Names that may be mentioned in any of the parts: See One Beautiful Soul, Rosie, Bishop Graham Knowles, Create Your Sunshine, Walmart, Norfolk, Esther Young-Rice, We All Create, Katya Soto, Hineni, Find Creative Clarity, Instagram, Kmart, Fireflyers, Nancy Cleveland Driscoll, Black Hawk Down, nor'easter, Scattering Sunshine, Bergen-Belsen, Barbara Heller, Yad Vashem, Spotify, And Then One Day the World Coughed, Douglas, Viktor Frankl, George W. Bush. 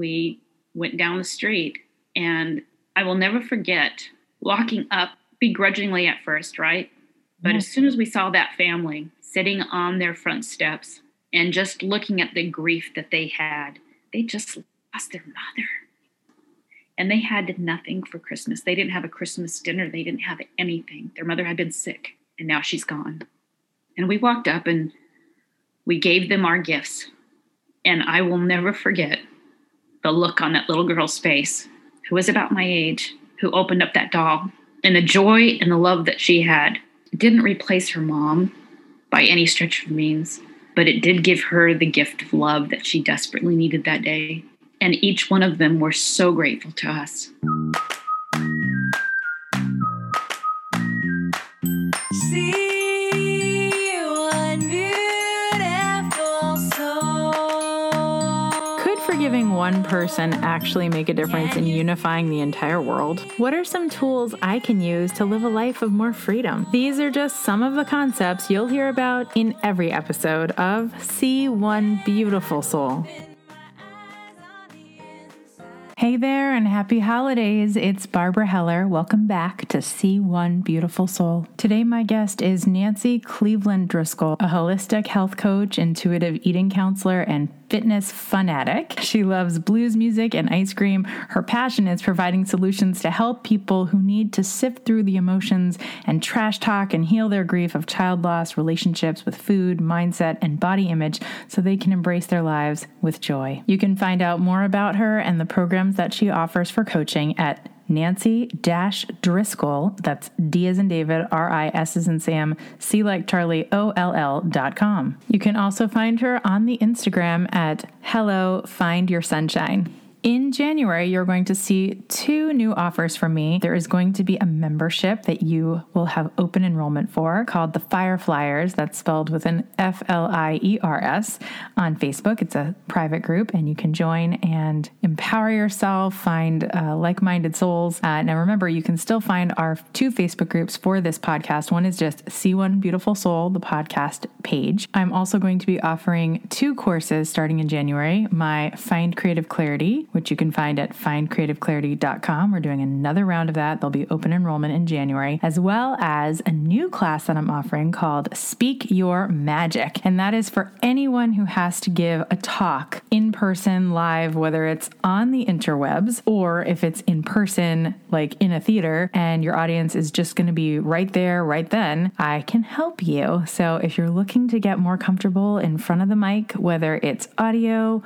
we went down the street, and I will never forget walking up begrudgingly at first, right? But as soon as we saw that family sitting on their front steps and just looking at the grief that they had, they just lost their mother. And they had nothing for Christmas. They didn't have a Christmas dinner. They didn't have anything. Their mother had been sick, and now she's gone. And we walked up and we gave them our gifts. And I will never forget the look on that little girl's face, who was about my age, who opened up that doll, and the joy and the love that she had. It didn't replace her mom by any stretch of means, but it did give her the gift of love that she desperately needed that day. And each one of them were so grateful to us. See one beautiful soul. Could forgiving one person actually make a difference in unifying the entire world? What are some tools I can use to live a life of more freedom? These are just some of the concepts you'll hear about in every episode of See One Beautiful Soul. Hey there, and happy holidays. It's Barbara Heller. Welcome back to See One Beautiful Soul. Today, my guest is Nancy Cleveland Driscoll, a holistic health coach, intuitive eating counselor, and fitness fanatic. She loves blues music and ice cream. Her passion is providing solutions to help people who need to sift through the emotions and trash talk and heal their grief of child loss, relationships with food, mindset, and body image so they can embrace their lives with joy. You can find out more about her and the programs that she offers for coaching at Nancy-Driscoll, that's D as in David, R-I-S as in Sam, C like Charlie, O-L-L.com. You can also find her on the Instagram at Hello Find Your Sunshine. In January, you're going to see two new offers from me. There is going to be a membership that you will have open enrollment for called the Fireflyers. That's spelled with an F-L-I-E-R-S on Facebook. It's a private group, and you can join and empower yourself, find like-minded souls. Now remember, you can still find our two Facebook groups for this podcast. One is just See One Beautiful Soul, the podcast page. I'm also going to be offering two courses starting in January, my Find Creative Clarity, which you can find at findcreativeclarity.com. We're doing another round of that. There'll be open enrollment in January, as well as a new class that I'm offering called Speak Your Magic. And that is for anyone who has to give a talk in person, live, whether it's on the interwebs or if it's in person, like in a theater, and your audience is just going to be right there, right then. I can help you. So if you're looking to get more comfortable in front of the mic, whether it's audio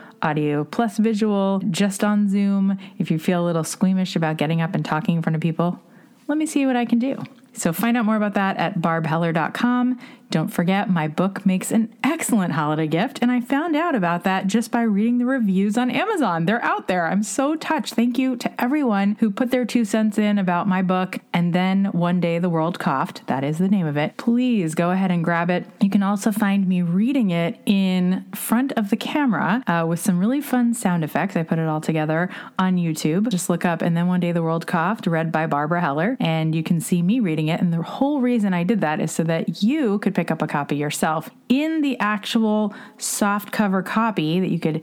plus visual, just on Zoom, if you feel a little squeamish about getting up and talking in front of people, let me see what I can do. So find out more about that at barbheller.com. Don't forget, my book makes an excellent holiday gift, and I found out about that just by reading the reviews on Amazon. They're out there. I'm so touched. Thank you to everyone who put their 2 cents in about my book, And Then One Day the World Coughed. That is the name of it. Please go ahead and grab it. You can also find me reading it in front of the camera with some really fun sound effects. I put it all together on YouTube. Just look up And Then One Day the World Coughed, read by Barbara Heller, and you can see me reading it. And the whole reason I did that is so that you could pick up a copy yourself. In the actual soft cover copy that you could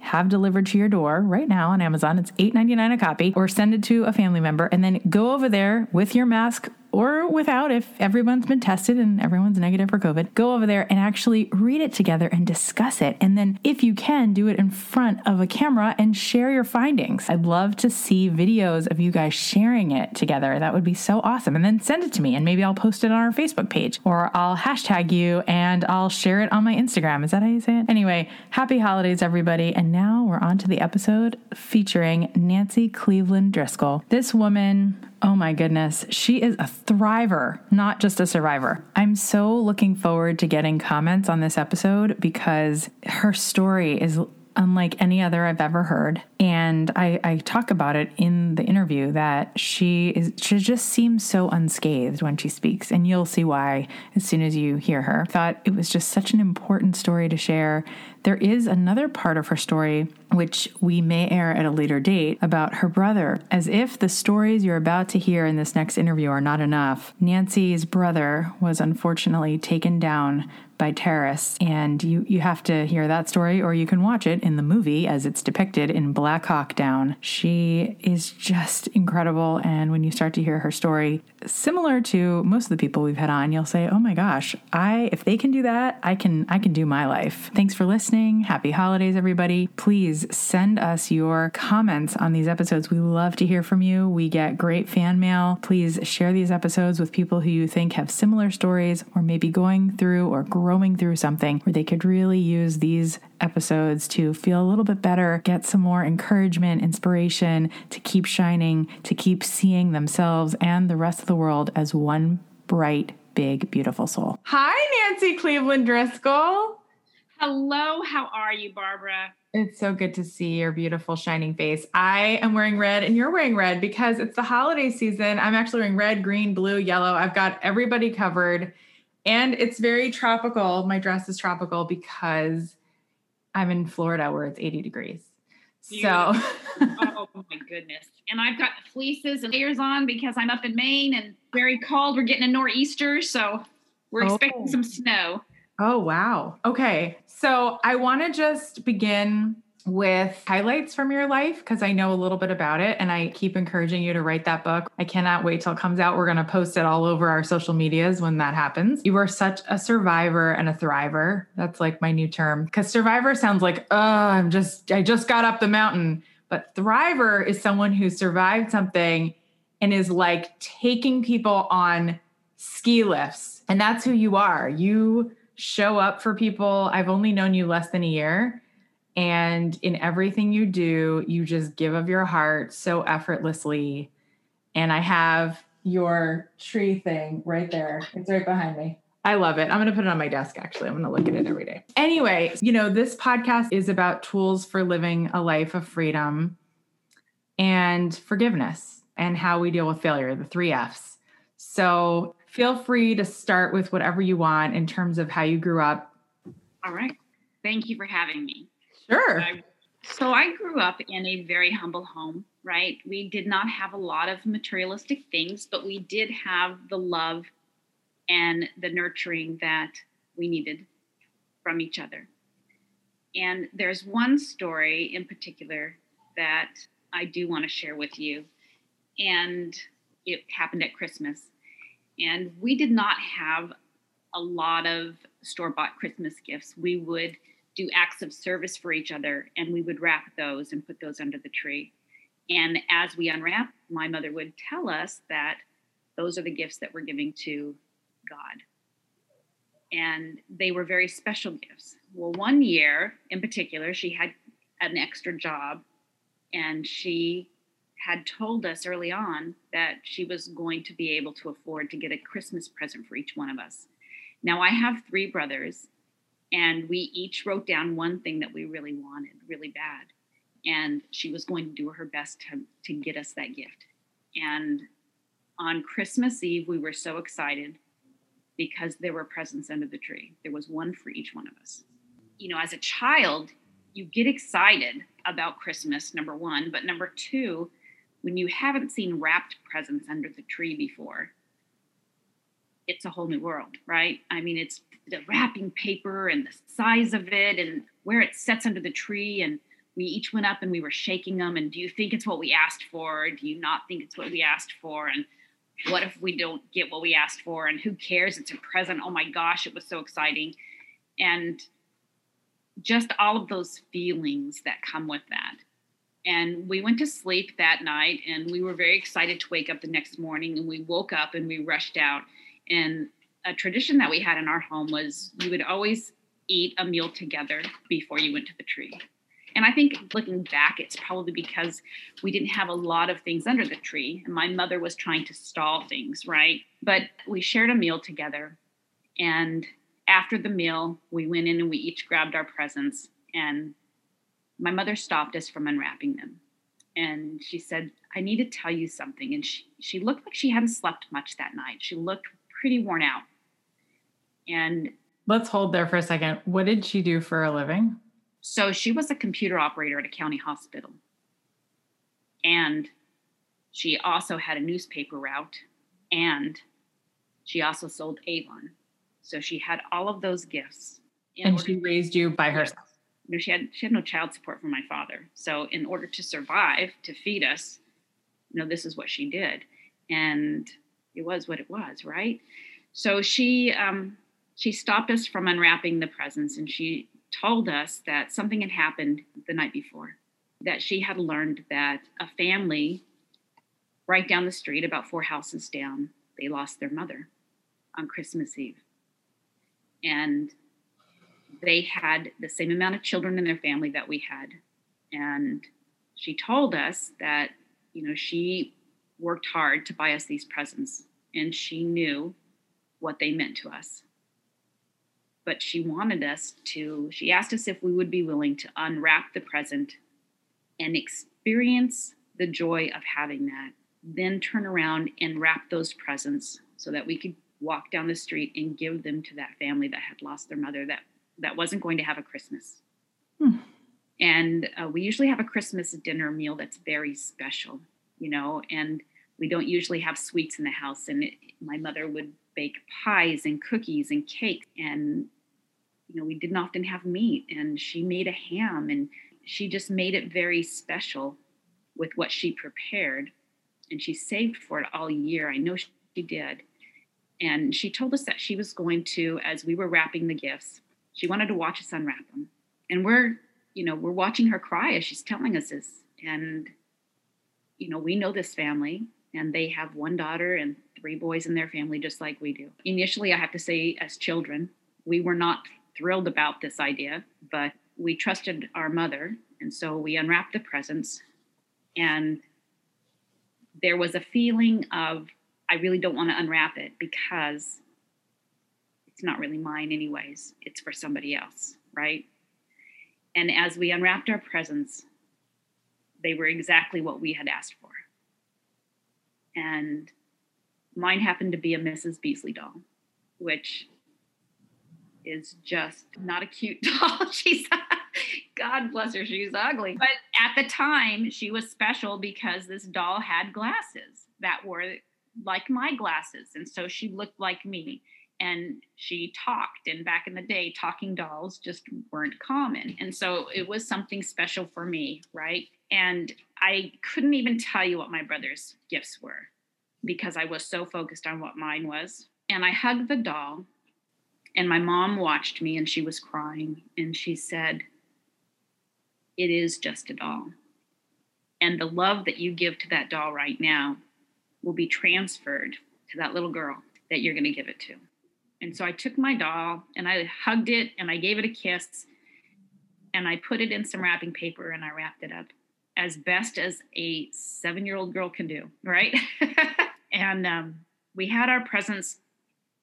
have delivered to your door right now on Amazon, it's $8.99 a copy, or send it to a family member, and then go over there with your mask or without, if everyone's been tested and everyone's negative for COVID, go over there and actually read it together and discuss it. And then if you can, do it in front of a camera and share your findings. I'd love to see videos of you guys sharing it together. That would be so awesome. And then send it to me, and maybe I'll post it on our Facebook page, or I'll hashtag you and I'll share it on my Instagram. Is that how you say it? Anyway, happy holidays, everybody. And now we're on to the episode featuring Nancy Cleveland Driscoll. This woman, oh my goodness, she is a thriver, not just a survivor. I'm so looking forward to getting comments on this episode because her story is unlike any other I've ever heard. And I talk about it in the interview that she just seems so unscathed when she speaks. And you'll see why as soon as you hear her. I thought it was just such an important story to share There is another part of her story, which we may air at a later date, about her brother. As if the stories you're about to hear in this next interview are not enough, Nancy's brother was unfortunately taken down by terrorists, and you have to hear that story, or you can watch it in the movie as it's depicted in Black Hawk Down. She is just incredible, and when you start to hear her story, similar to most of the people we've had on, you'll say, oh my gosh, if they can do that, I can do my life. Thanks for listening. Happy holidays, everybody. Please send us your comments on these episodes. We love to hear from you. We get great fan mail. Please share these episodes with people who you think have similar stories, or maybe going through or growing through something where they could really use these episodes to feel a little bit better, get some more encouragement, inspiration, to keep shining, to keep seeing themselves and the rest of the world as one bright, big, beautiful soul. Hi, Nancy Cleveland Driscoll. Hello. How are you, Barbara? It's so good to see your beautiful, shining face. I am wearing red and you're wearing red because it's the holiday season. I'm actually wearing red, green, blue, yellow. I've got everybody covered. And it's very tropical. My dress is tropical because I'm in Florida where it's 80 degrees. Beautiful. So, oh my goodness. And I've got fleeces and layers on because I'm up in Maine and very cold. We're getting a nor'easter, so we're expecting some snow. Oh, wow. Okay. So I want to just begin with highlights from your life, because I know a little bit about it and I keep encouraging you to write that book. I cannot wait till it comes out. We're going to post it all over our social medias when that happens. You are such a survivor and a thriver. That's like my new term, because survivor sounds like, oh, I just got up the mountain. But thriver is someone who survived something and is like taking people on ski lifts. And that's who you are. You show up for people. I've only known you less than a year. And in everything you do, you just give of your heart so effortlessly. And I have your tree thing right there. It's right behind me. I love it. I'm going to put it on my desk, actually. I'm going to look at it every day. Anyway, this podcast is about tools for living a life of freedom and forgiveness and how we deal with failure, the 3 F's. So feel free to start with whatever you want in terms of how you grew up. All right. Thank you for having me. Sure. So I grew up in a very humble home, right? We did not have a lot of materialistic things, but we did have the love and the nurturing that we needed from each other. And there's one story in particular that I do want to share with you. And it happened at Christmas. And we did not have a lot of store-bought Christmas gifts. We would do acts of service for each other, and we would wrap those and put those under the tree. And as we unwrap, my mother would tell us that those are the gifts that we're giving to God. And they were very special gifts. Well, one year in particular, she had an extra job, and she had told us early on that she was going to be able to afford to get a Christmas present for each one of us. Now, I have 3 brothers. And we each wrote down one thing that we really wanted, really bad. And she was going to do her best to get us that gift. And on Christmas Eve, we were so excited because there were presents under the tree. There was one for each one of us. As a child, you get excited about Christmas, number one. But number two, when you haven't seen wrapped presents under the tree before, it's a whole new world, right? I mean, it's the wrapping paper and the size of it and where it sets under the tree. And we each went up and we were shaking them. And do you think it's what we asked for? Do you not think it's what we asked for? And what if we don't get what we asked for? And who cares? It's a present. Oh my gosh, it was so exciting. And just all of those feelings that come with that. And we went to sleep that night and we were very excited to wake up the next morning. And we woke up and we rushed out. And a tradition that we had in our home was you would always eat a meal together before you went to the tree. And I think looking back, it's probably because we didn't have a lot of things under the tree. And my mother was trying to stall things, right? But we shared a meal together. And after the meal, we went in and we each grabbed our presents. And my mother stopped us from unwrapping them. And she said, I need to tell you something. And she looked like she hadn't slept much that night. She looked pretty worn out. And let's hold there for a second. What did she do for a living? So she was a computer operator at a county hospital. And she also had a newspaper route, and she also sold Avon. So she had all of those gifts. And she raised you by herself. No, she had no child support from my father. So in order to survive, to feed us, this is what she did. And it was what it was, right? So she stopped us from unwrapping the presents, and she told us that something had happened the night before, that she had learned that a family right down the street, about 4 houses down, they lost their mother on Christmas Eve. And they had the same amount of children in their family that we had. And she told us that, she worked hard to buy us these presents, and she knew what they meant to us. But she asked us if we would be willing to unwrap the present and experience the joy of having that, then turn around and wrap those presents so that we could walk down the street and give them to that family that had lost their mother, that wasn't going to have a Christmas. And we usually have a Christmas dinner meal that's very special, and we don't usually have sweets in the house. And my mother would bake pies and cookies and cake. And, we didn't often have meat. And she made a ham, and she just made it very special with what she prepared. And she saved for it all year. I know she did. And she told us that she was going to, as we were wrapping the gifts, she wanted to watch us unwrap them. And we're watching her cry as she's telling us this. And, we know this family, and they have one daughter and 3 boys in their family, just like we do. Initially, I have to say, as children, we were not thrilled about this idea, but we trusted our mother. And so we unwrapped the presents, and there was a feeling of, I really don't want to unwrap it because it's not really mine anyways. It's for somebody else, right? And as we unwrapped our presents, they were exactly what we had asked for. And mine happened to be a Mrs. Beasley doll, which is just not a cute doll. She's, God bless her, she's ugly. But at the time, she was special because this doll had glasses that were like my glasses. And so she looked like me. And she talked, and back in the day, talking dolls just weren't common. And so it was something special for me, right? And I couldn't even tell you what my brother's gifts were because I was so focused on what mine was. And I hugged the doll, and my mom watched me, and she was crying. And she said, "It is just a doll. And the love that you give to that doll right now will be transferred to that little girl that you're going to give it to." And so I took my doll, and I hugged it, and I gave it a kiss, and I put it in some wrapping paper, and I wrapped it up as best as a 7-year-old girl can do, right? And we had our presents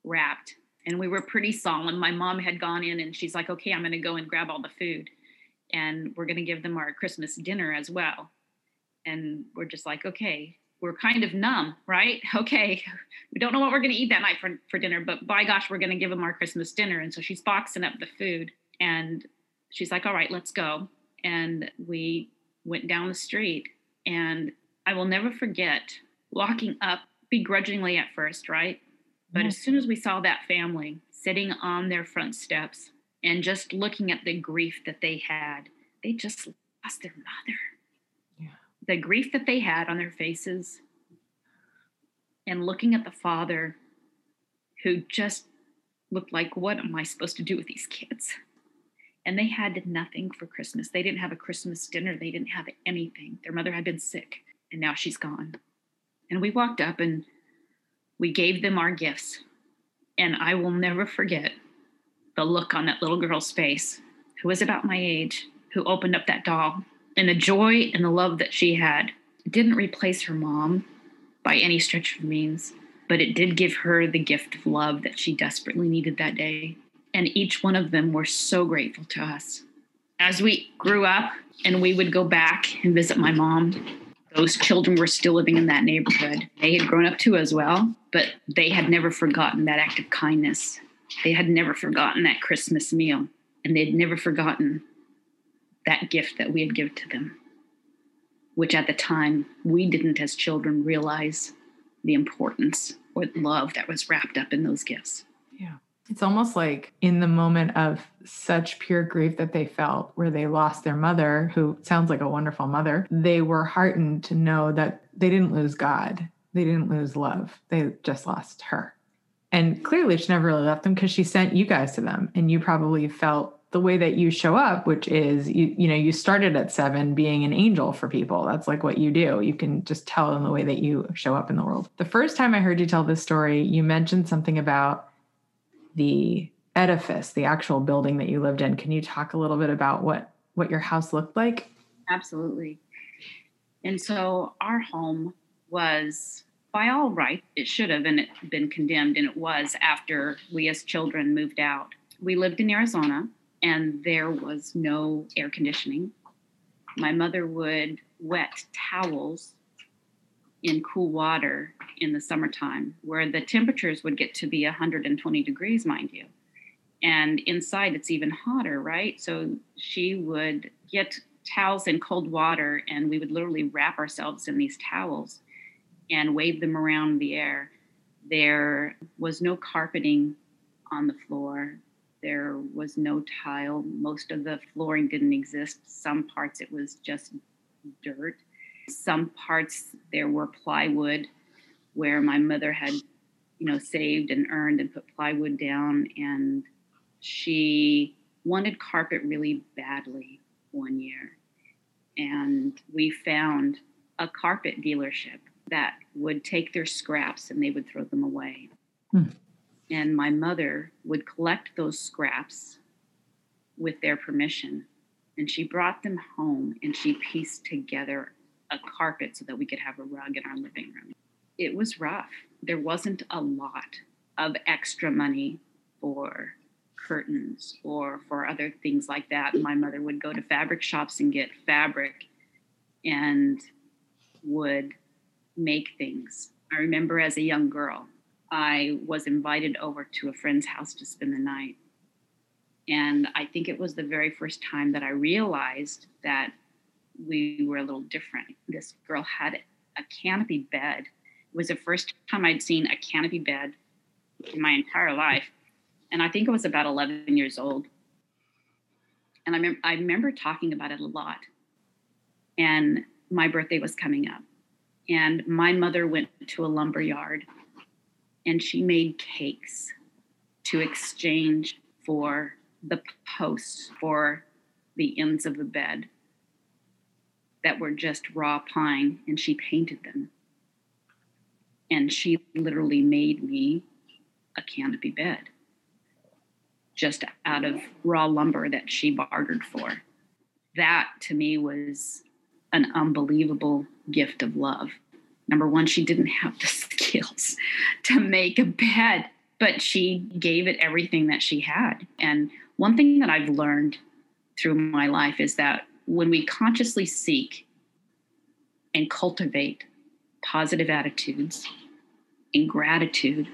wrapped, and we were pretty solemn. My mom had gone in, and she's like, "Okay, I'm going to go and grab all the food, and we're going to give them our Christmas dinner as well." And we're just like, okay. We're kind of numb, right? Okay, we don't know what we're going to eat that night for dinner, but by gosh, we're going to give them our Christmas dinner. And so she's boxing up the food, and she's like, "All right, let's go." And we went down the street, and I will never forget walking up begrudgingly at first, right? But as soon as we saw that family sitting on their front steps and just looking at the grief that they had, they just lost their mother. The grief that they had on their faces, and looking at the father who just looked like, what am I supposed to do with these kids? And they had nothing for Christmas. They didn't have a Christmas dinner. They didn't have anything. Their mother had been sick, and now she's gone. And we walked up, and we gave them our gifts. And I will never forget the look on that little girl's face, who was about my age, who opened up that doll. And the joy and the love that she had didn't replace her mom by any stretch of means, but it did give her the gift of love that she desperately needed that day. And each one of them were so grateful to us. As we grew up and we would go back and visit my mom, those children were still living in that neighborhood. They had grown up too as well, but they had never forgotten that act of kindness. They had never forgotten that Christmas meal, and they'd never forgotten that gift that we had given to them, which at the time we didn't as children realize the importance or the love that was wrapped up in those gifts. Yeah. It's almost like in the moment of such pure grief that they felt where they lost their mother, who sounds like a wonderful mother, they were heartened to know that they didn't lose God. They didn't lose love. They just lost her. And clearly she never really left them because she sent you guys to them. And you probably felt the way that you show up, which is, you know, you started at 7 being an angel for people. That's like what you do. You can just tell in the way that you show up in the world. The first time I heard you tell this story, you mentioned something about the edifice, the actual building that you lived in. Can you talk a little bit about what your house looked like? Absolutely. And so our home was, by all rights, it should have and it been condemned, and it was after we as children moved out. We lived in Arizona, and there was no air conditioning. My mother would wet towels in cool water in the summertime, where the temperatures would get to be 120 degrees, mind you. And inside it's even hotter, right? So she would get towels in cold water, and we would literally wrap ourselves in these towels and wave them around the air. There was no carpeting on the floor. There was no tile. Most of the flooring didn't exist. Some parts it was just dirt. Some parts there were plywood, where my mother had, you know, saved and earned and put plywood down. And she wanted carpet really badly one year. And we found a carpet dealership that would take their scraps and they would throw them away. Hmm. And my mother would collect those scraps with their permission. And she brought them home and she pieced together a carpet so that we could have a rug in our living room. It was rough. There wasn't a lot of extra money for curtains or for other things like that. My mother would go to fabric shops and get fabric and would make things. I remember as a young girl, I was invited over to a friend's house to spend the night. And I think it was the very first time that I realized that we were a little different. This girl had a canopy bed. It was the first time I'd seen a canopy bed in my entire life. And I think I was about 11 years old. And I remember talking about it a lot. And my birthday was coming up. And my mother went to a lumber yard. And she made cakes to exchange for the posts for the ends of the bed that were just raw pine, and she painted them. And she literally made me a canopy bed just out of raw lumber that she bartered for. That to me was an unbelievable gift of love. Number one, she didn't have the skills to make a bed, but she gave it everything that she had. And one thing that I've learned through my life is that when we consciously seek and cultivate positive attitudes and gratitude,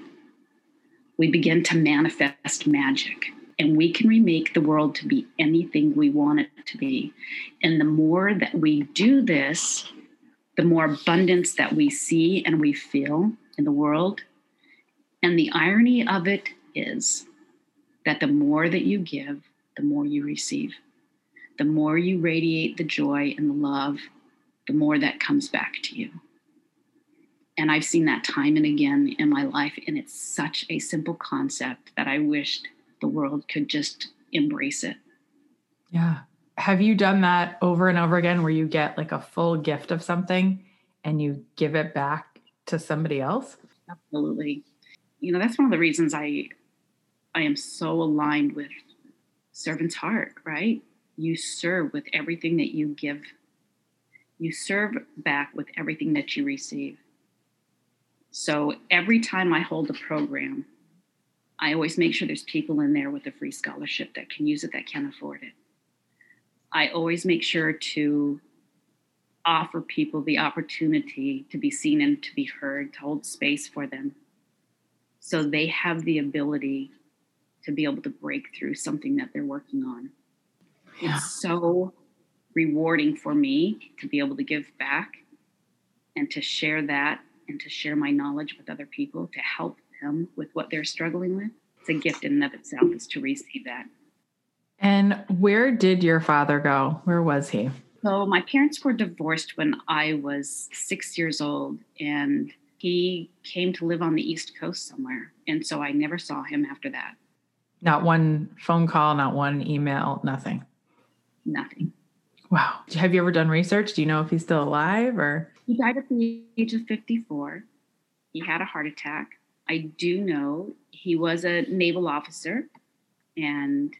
we begin to manifest magic. And we can remake the world to be anything we want it to be. And the more that we do this, the more abundance that we see and we feel in the world. And the irony of it is that the more that you give, the more you receive. The more you radiate the joy and the love, the more that comes back to you. And I've seen that time and again in my life. And it's such a simple concept that I wished the world could just embrace it. Yeah. Have you done that over and over again where you get like a full gift of something and you give it back to somebody else? Absolutely. You know, that's one of the reasons I am so aligned with servant's heart, right? You serve with everything that you give. You serve back with everything that you receive. So every time I hold a program, I always make sure there's people in there with a free scholarship that can use it, that can't afford it. I always make sure to offer people the opportunity to be seen and to be heard, to hold space for them, so they have the ability to be able to break through something that they're working on. Yeah. It's so rewarding for me to be able to give back and to share that and to share my knowledge with other people, to help them with what they're struggling with. It's a gift in and of itself, is to receive that. And where did your father go? Where was he? So my parents were divorced when I was 6 years old, and he came to live on the East Coast somewhere. And so I never saw him after that. Not one phone call, not one email, nothing. Nothing. Wow. Have you ever done research? Do you know if he's still alive or? He died at the age of 54. He had a heart attack. I do know he was a naval officer, and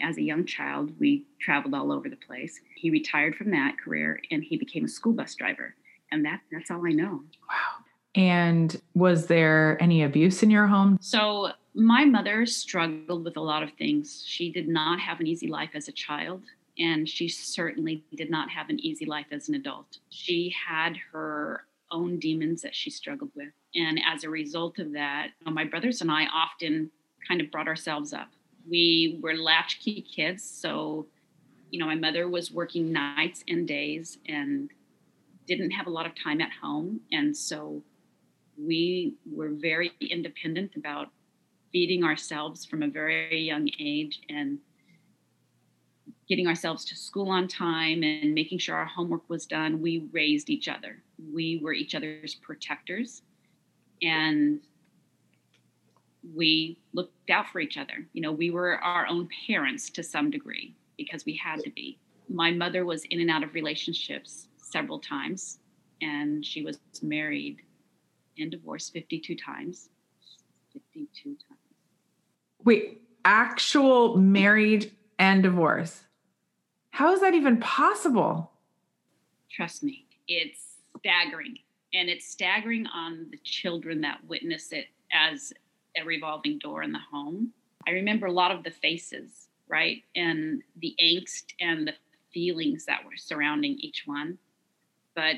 as a young child, we traveled all over the place. He retired from that career and he became a school bus driver. And that's all I know. Wow. And was there any abuse in your home? So my mother struggled with a lot of things. She did not have an easy life as a child, and she certainly did not have an easy life as an adult. She had her own demons that she struggled with. And as a result of that, my brothers and I often kind of brought ourselves up. We were latchkey kids. So, my mother was working nights and days and didn't have a lot of time at home. And so we were very independent about feeding ourselves from a very young age and getting ourselves to school on time and making sure our homework was done. We raised each other. We were each other's protectors. And we looked out for each other. We were our own parents to some degree because we had to be. My mother was in and out of relationships several times, and she was married and divorced 52 times. 52 times. Wait, actual married and divorce. How is that even possible? Trust me, it's staggering. And it's staggering on the children that witness it as a revolving door in the home. I remember a lot of the faces, right? And the angst and the feelings that were surrounding each one. But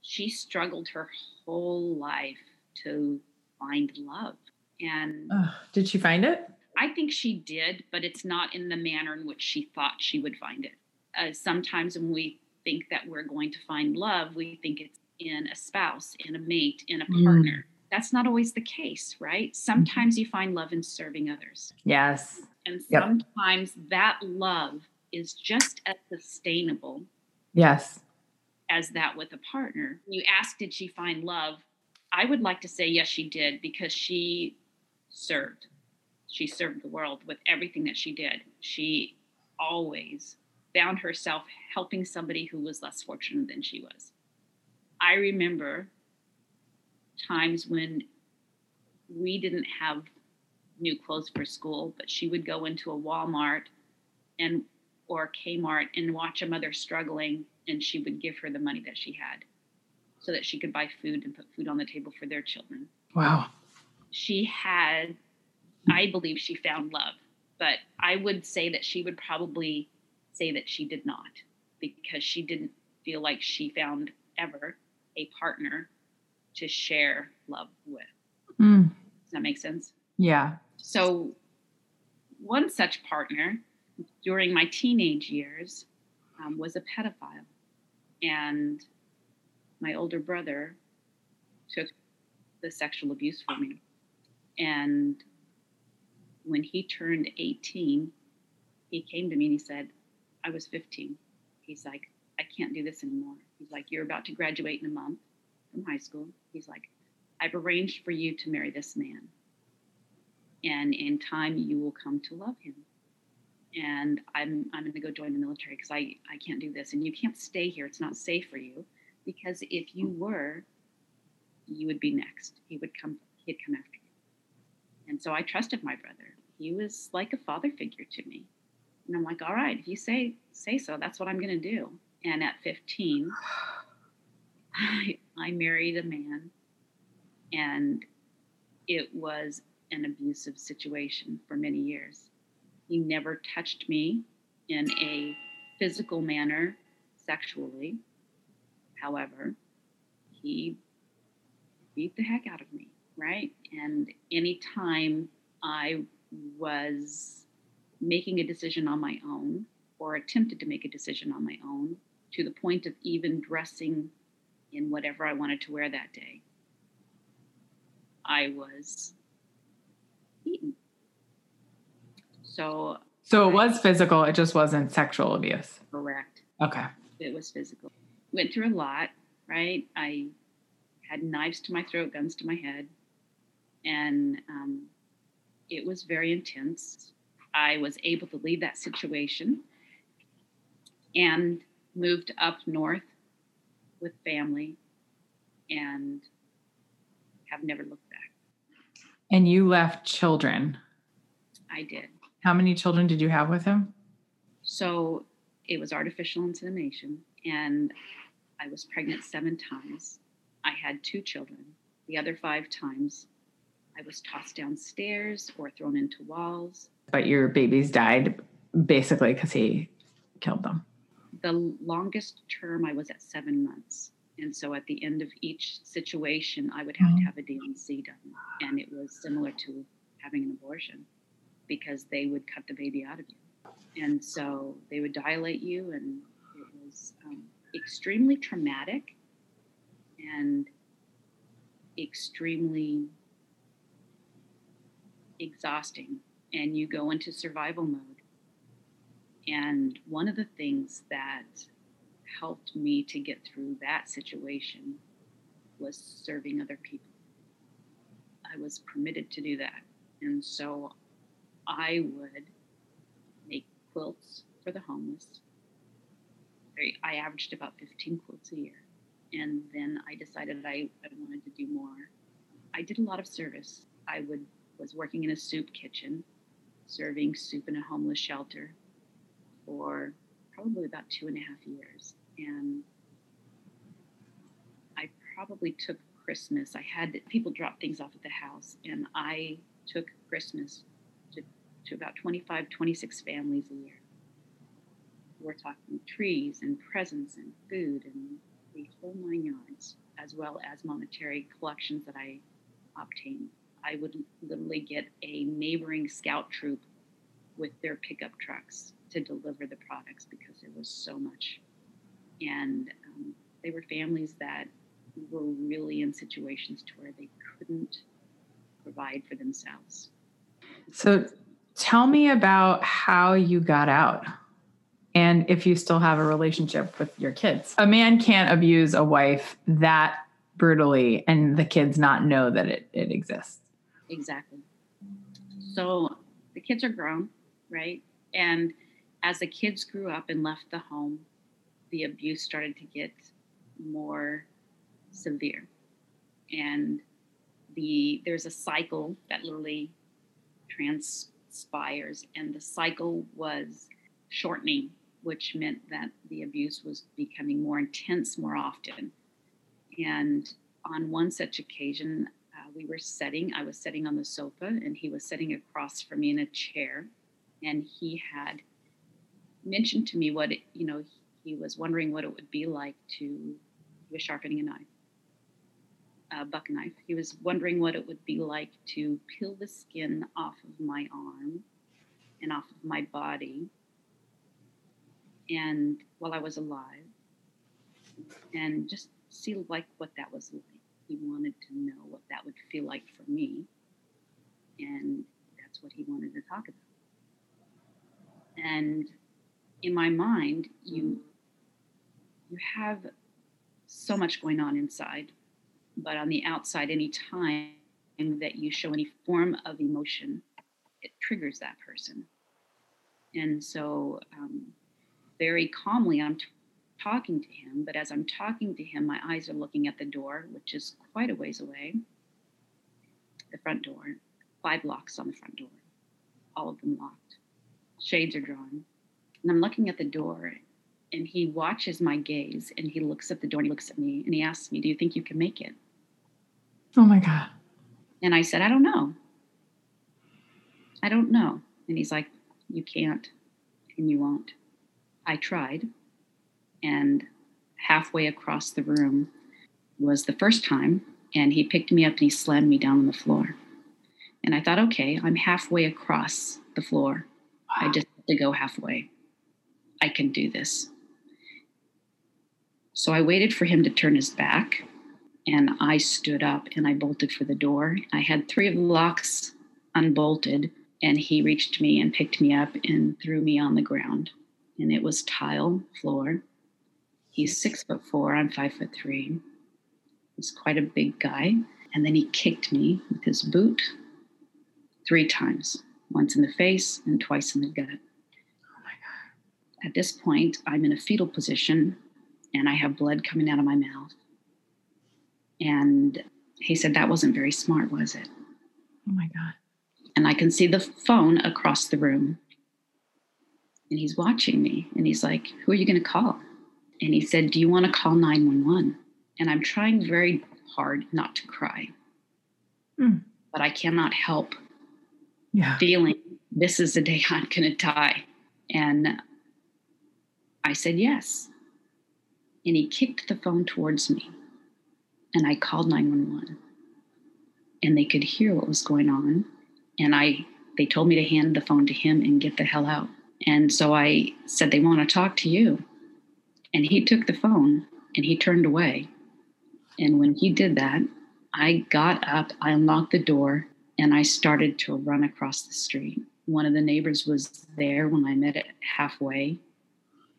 she struggled her whole life to find love. And did she find it? I think she did, but it's not in the manner in which she thought she would find it. Sometimes when we think that we're going to find love, we think it's in a spouse, in a mate, in a partner. That's not always the case, right? Sometimes you find love in serving others. Yes. And sometimes that love is just as sustainable. Yes. As that with a partner. You ask, did she find love? I would like to say, yes, she did, because she served. She served the world with everything that she did. She always found herself helping somebody who was less fortunate than she was. I remember times when we didn't have new clothes for school, but she would go into a Walmart or Kmart and watch a mother struggling, and she would give her the money that she had so that she could buy food and put food on the table for their children. Wow. I believe she found love, but I would say that she would probably say that she did not, because she didn't feel like she found ever a partner to share love with. Does that make sense? Yeah. So one such partner during my teenage years was a pedophile. And my older brother took the sexual abuse from me. And when he turned 18, he came to me and he said, I was 15. He's like, I can't do this anymore. He's like, you're about to graduate in a month from high school. He's like, I've arranged for you to marry this man. And in time, you will come to love him. And I'm going to go join the military because I can't do this. And you can't stay here. It's not safe for you. Because if you were, you would be next. He'd come after you. And so I trusted my brother. He was like a father figure to me. And I'm like, all right, if you say so, that's what I'm going to do. And at 15, I married a man, and it was an abusive situation for many years. He never touched me in a physical manner sexually. However, he beat the heck out of me, right? And any time I was making a decision on my own or attempted to make a decision on my own, to the point of even dressing in whatever I wanted to wear that day, I was beaten. So it was physical. It just wasn't sexual abuse. Correct. Okay. It was physical. Went through a lot, right? I had knives to my throat, guns to my head. And it was very intense. I was able to leave that situation and moved up north with family and have never looked back. And you left children. I did. How many children did you have with him? So it was artificial insemination, and I was pregnant 7 times. I had 2 children. The other 5 times, I was tossed downstairs or thrown into walls. But your babies died basically because he killed them. The longest term, I was at 7 months. And so at the end of each situation, I would have to have a D&C done. And it was similar to having an abortion, because they would cut the baby out of you. And so they would dilate you, and it was extremely traumatic and extremely exhausting. And you go into survival mode. And one of the things that helped me to get through that situation was serving other people. I was permitted to do that. And so I would make quilts for the homeless. I averaged about 15 quilts a year. And then I decided I wanted to do more. I did a lot of service. I was working in a soup kitchen, serving soup in a homeless shelter for probably about 2.5 years. And I probably took Christmas. I had people drop things off at the house, and I took Christmas to about 25, 26 families a year. We're talking trees and presents and food and the whole 9 yards, as well as monetary collections that I obtained. I would literally get a neighboring scout troop with their pickup trucks to deliver the products, because there was so much. And they were families that were really in situations to where they couldn't provide for themselves. So tell me about how you got out, and if you still have a relationship with your kids. A man can't abuse a wife that brutally and the kids not know that it exists. Exactly. So the kids are grown, right? And as the kids grew up and left the home, the abuse started to get more severe. And there's a cycle that literally transpires, and the cycle was shortening, which meant that the abuse was becoming more intense more often. And on one such occasion, I was sitting on the sofa, and he was sitting across from me in a chair. And he had mentioned to me he was wondering what it would be like he was sharpening a knife, a buck knife. He was wondering what it would be like to peel the skin off of my arm and off of my body, and while I was alive, and just see like what that was like. He wanted to know what that would feel like for me, and that's what he wanted to talk about. And in my mind, you have so much going on inside, but on the outside, any time that you show any form of emotion, it triggers that person. And so very calmly, I'm talking to him, but as I'm talking to him, my eyes are looking at the door, which is quite a ways away, the front door, 5 locks on the front door, all of them locked. Shades are drawn, and I'm looking at the door, and he watches my gaze, and he looks at the door, and he looks at me, and he asks me, "Do you think you can make it?" Oh my God. And I said, I don't know. And he's like, "You can't and you won't." I tried, and halfway across the room was the first time, and he picked me up and he slammed me down on the floor. And I thought, okay, I'm halfway across the floor. I just have to go halfway. I can do this. So I waited for him to turn his back, and I stood up and I bolted for the door. I had three of the locks unbolted, and he reached me and picked me up and threw me on the ground. And it was tile floor. He's 6'4", I'm 5'3". He's quite a big guy. And then he kicked me with his boot 3 times, once in the face and twice in the gut. Oh my God. At this point, I'm in a fetal position and I have blood coming out of my mouth. And he said, that wasn't very smart, was it? Oh my God. And I can see the phone across the room. And he's watching me and he's like, who are you going to call? And he said, do you want to call 911? And I'm trying very hard not to cry. Mm. But I cannot help feeling this is the day I'm going to die. And I said, yes. And he kicked the phone towards me. And I called 911. And they could hear what was going on. And they told me to hand the phone to him and get the hell out. And so I said, they want to talk to you. And he took the phone and he turned away. And when he did that, I got up, I unlocked the door, and I started to run across the street. One of the neighbors was there when I met it halfway.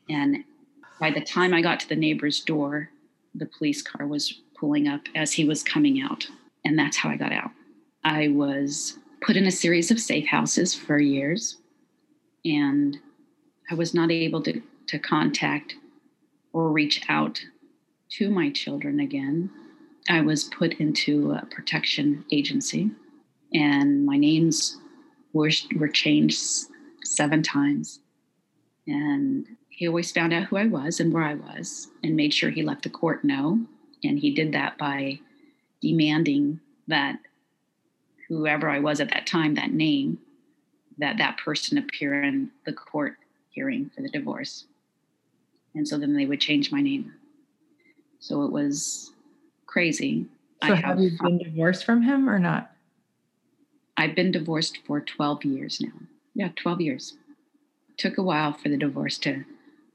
And by the time I got to the neighbor's door, the police car was pulling up as he was coming out. And that's how I got out. I was put in a series of safe houses for years. And I was not able to contact or reach out to my children again. I was put into a protection agency, and my names were changed 7 times. And he always found out who I was and where I was and made sure he let the court know. And he did that by demanding that whoever I was at that time, that name, that person appear in the court hearing for the divorce. And so then they would change my name. So it was crazy. So have you been divorced from him or not? I've been divorced for 12 years now. Yeah, 12 years. Took a while for the divorce to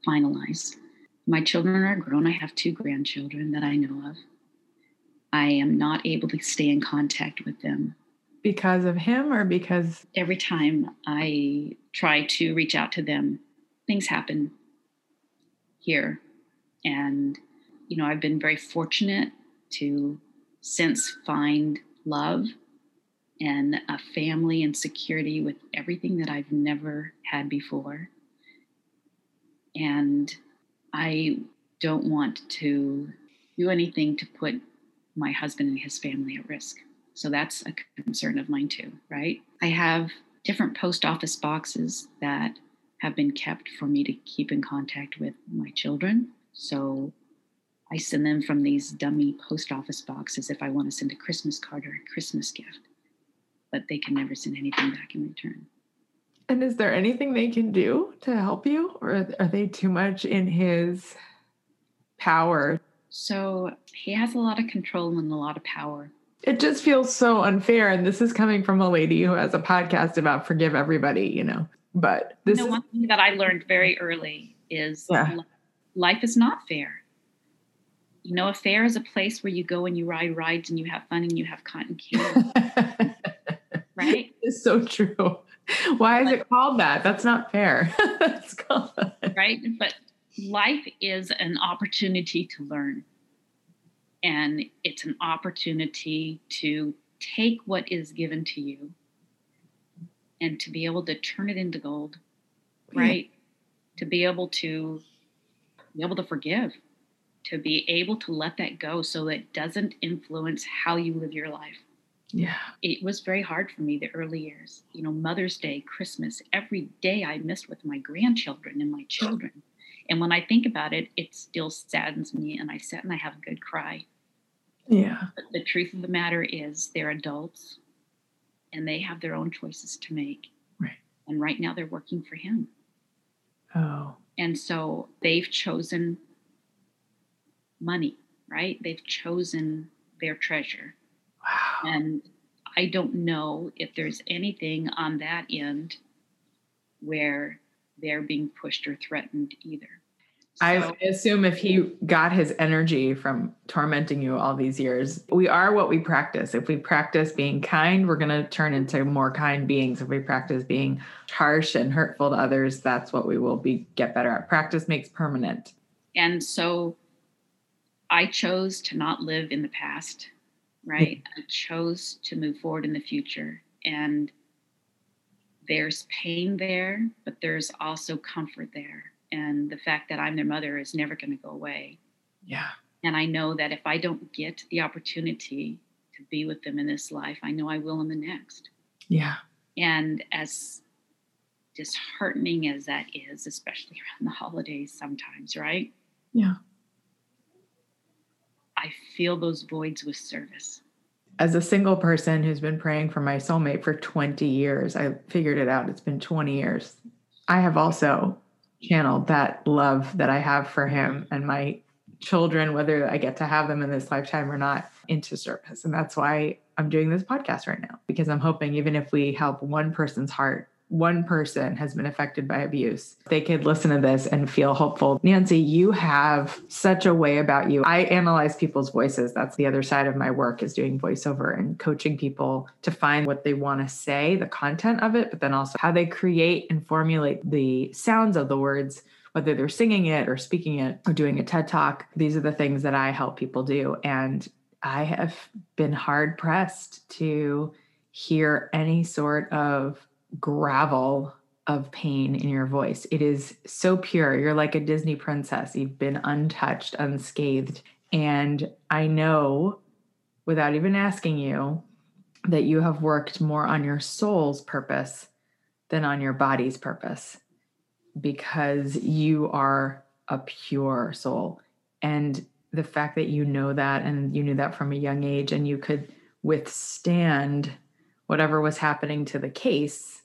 finalize. My children are grown. I have 2 grandchildren that I know of. I am not able to stay in contact with them. Because of him or because? Every time I try to reach out to them, things happen here. And, you know, I've been very fortunate to since find love and a family and security with everything that I've never had before. And I don't want to do anything to put my husband and his family at risk. So that's a concern of mine too, right? I have different post office boxes that have been kept for me to keep in contact with my children. So I send them from these dummy post office boxes if I want to send a Christmas card or a Christmas gift, but they can never send anything back in return. And is there anything they can do to help you, or are they too much in his power? So he has a lot of control and a lot of power. It just feels so unfair. And this is coming from a lady who has a podcast about forgive everybody, you know, but this is one thing that I learned very early is life is not fair. You know, a fair is a place where you go and you ride rides and you have fun and you have cotton candy, right? It's so true. Why is it called that? That's not fair. That's called that. Right. But life is an opportunity to learn. And it's an opportunity to take what is given to you and to be able to turn it into gold, right? Yeah. To be able to forgive, to be able to let that go so that it doesn't influence how you live your life. Yeah. It was very hard for me the early years. You know, Mother's Day, Christmas, every day I missed with my grandchildren and my children. And when I think about it, it still saddens me, and I sit and I have a good cry. Yeah. But the truth of the matter is they're adults, and they have their own choices to make. Right. And right now they're working for him. Oh. And so they've chosen money, right? They've chosen their treasure. Wow. And I don't know if there's anything on that end where they're being pushed or threatened either. So, I assume if he got his energy from tormenting you all these years, we are what we practice. If we practice being kind, we're going to turn into more kind beings. If we practice being harsh and hurtful to others, that's what we will get better at. Practice makes permanent. And so I chose to not live in the past, right? I chose to move forward in the future. And there's pain there, but there's also comfort there. And the fact that I'm their mother is never going to go away. Yeah. And I know that if I don't get the opportunity to be with them in this life, I know I will in the next. Yeah. And as disheartening as that is, especially around the holidays sometimes, right? Yeah. I fill those voids with service. As a single person who's been praying for my soulmate for 20 years, I figured it out. It's been 20 years. I have also channeled that love that I have for him and my children, whether I get to have them in this lifetime or not, into service. And that's why I'm doing this podcast right now, because I'm hoping even if we help one person's heart, one person has been affected by abuse, they could listen to this and feel hopeful. Nancy, you have such a way about you. I analyze people's voices. That's the other side of my work, is doing voiceover and coaching people to find what they want to say, the content of it, but then also how they create and formulate the sounds of the words, whether they're singing it or speaking it or doing a TED Talk. These are the things that I help people do. And I have been hard pressed to hear any sort of gravel of pain in your voice. It is so pure. You're like a Disney princess. You've been untouched, unscathed. And I know, without even asking you, that you have worked more on your soul's purpose than on your body's purpose, because you are a pure soul. And the fact that you know that, and you knew that from a young age, and you could withstand whatever was happening to the case,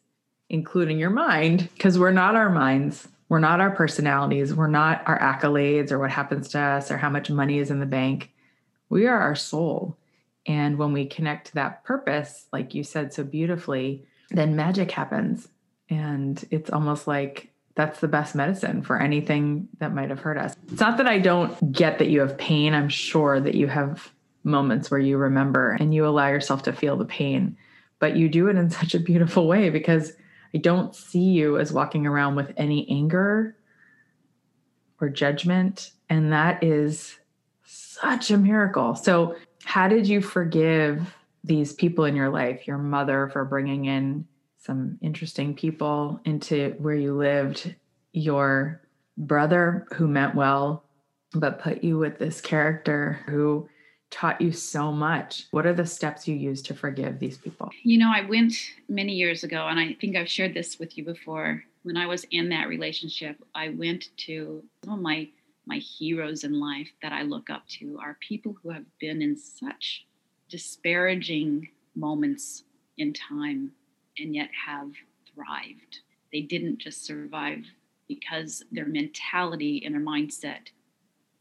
including your mind, because we're not our minds. We're not our personalities. We're not our accolades or what happens to us or how much money is in the bank. We are our soul. And when we connect to that purpose, like you said so beautifully, then magic happens. And it's almost like that's the best medicine for anything that might have hurt us. It's not that I don't get that you have pain. I'm sure that you have moments where you remember and you allow yourself to feel the pain. But you do it in such a beautiful way, because I don't see you as walking around with any anger or judgment. And that is such a miracle. So how did you forgive these people in your life, your mother for bringing in some interesting people into where you lived, your brother who meant well, but put you with this character who taught you so much? What are the steps you use to forgive these people? You know, I went many years ago, and I think I've shared this with you before. When I was in that relationship, I went to some of my heroes in life that I look up to are people who have been in such disparaging moments in time and yet have thrived. They didn't just survive because their mentality and their mindset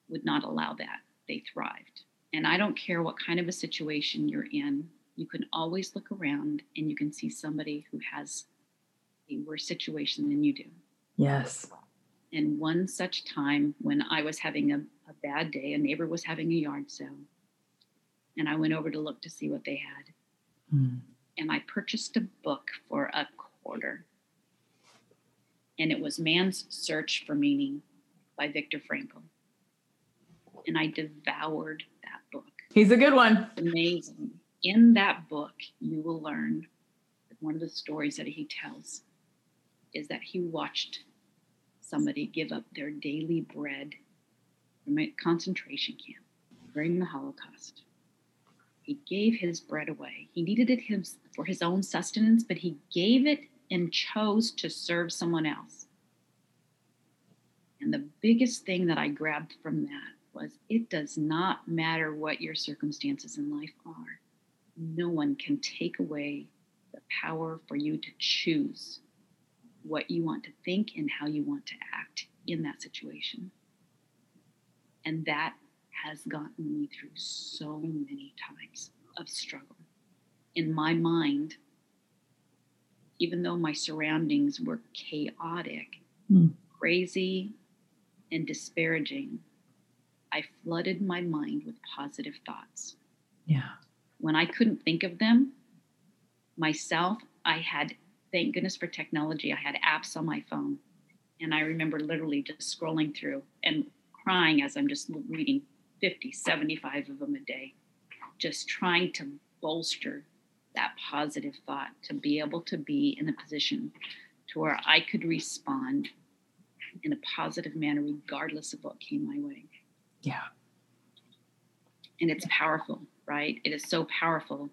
would not allow that. They thrived. And I don't care what kind of a situation you're in, you can always look around and you can see somebody who has a worse situation than you do. Yes. And one such time when I was having a bad day, a neighbor was having a yard sale, and I went over to look to see what they had. Mm. And I purchased a book for $25. And it was Man's Search for Meaning by Viktor Frankl. And I devoured that book. He's a good one. Amazing. In that book, you will learn that one of the stories that he tells is that he watched somebody give up their daily bread from a concentration camp during the Holocaust. He gave his bread away. He needed it for his own sustenance, but he gave it and chose to serve someone else. And the biggest thing that I grabbed from that was, it does not matter what your circumstances in life are. No one can take away the power for you to choose what you want to think and how you want to act in that situation. And that has gotten me through so many times of struggle. In my mind, even though my surroundings were chaotic, crazy, and disparaging, I flooded my mind with positive thoughts. Yeah. When I couldn't think of them myself, I had, thank goodness for technology, I had apps on my phone. And I remember literally just scrolling through and crying as I'm just reading 50, 75 of them a day, just trying to bolster that positive thought to be able to be in a position to where I could respond in a positive manner, regardless of what came my way. Yeah. And it's powerful, right? It is so powerful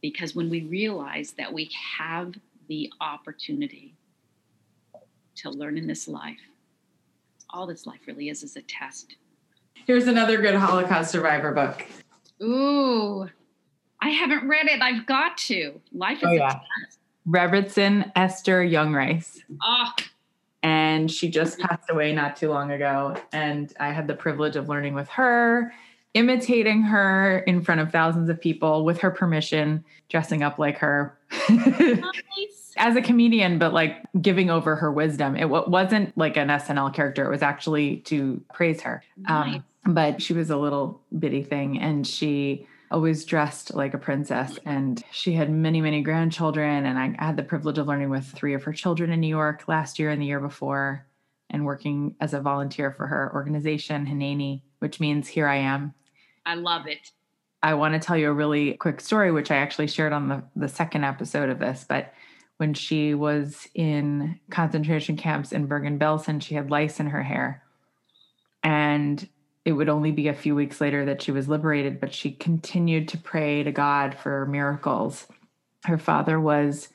because when we realize that we have the opportunity to learn in this life, all this life really is a test. Here's another good Holocaust survivor book. Ooh, I haven't read it. I've got to. Life is a test. Robertson, Esther Young-Rice. Oh. And she just passed away not too long ago. And I had the privilege of learning with her, imitating her in front of thousands of people with her permission, dressing up like her. Nice. As a comedian, but like giving over her wisdom. It wasn't like an SNL character. It was actually to praise her. Nice. But she was a little bitty thing and she always dressed like a princess, and she had many, many grandchildren. And I had the privilege of learning with 3 of her children in New York last year and the year before, and working as a volunteer for her organization, Hineni, which means here I am. I love it. I want to tell you a really quick story, which I actually shared on the second episode of this. But when she was in concentration camps in Bergen-Belsen, she had lice in her hair. And it would only be a few weeks later that she was liberated, but she continued to pray to God for miracles. Her father was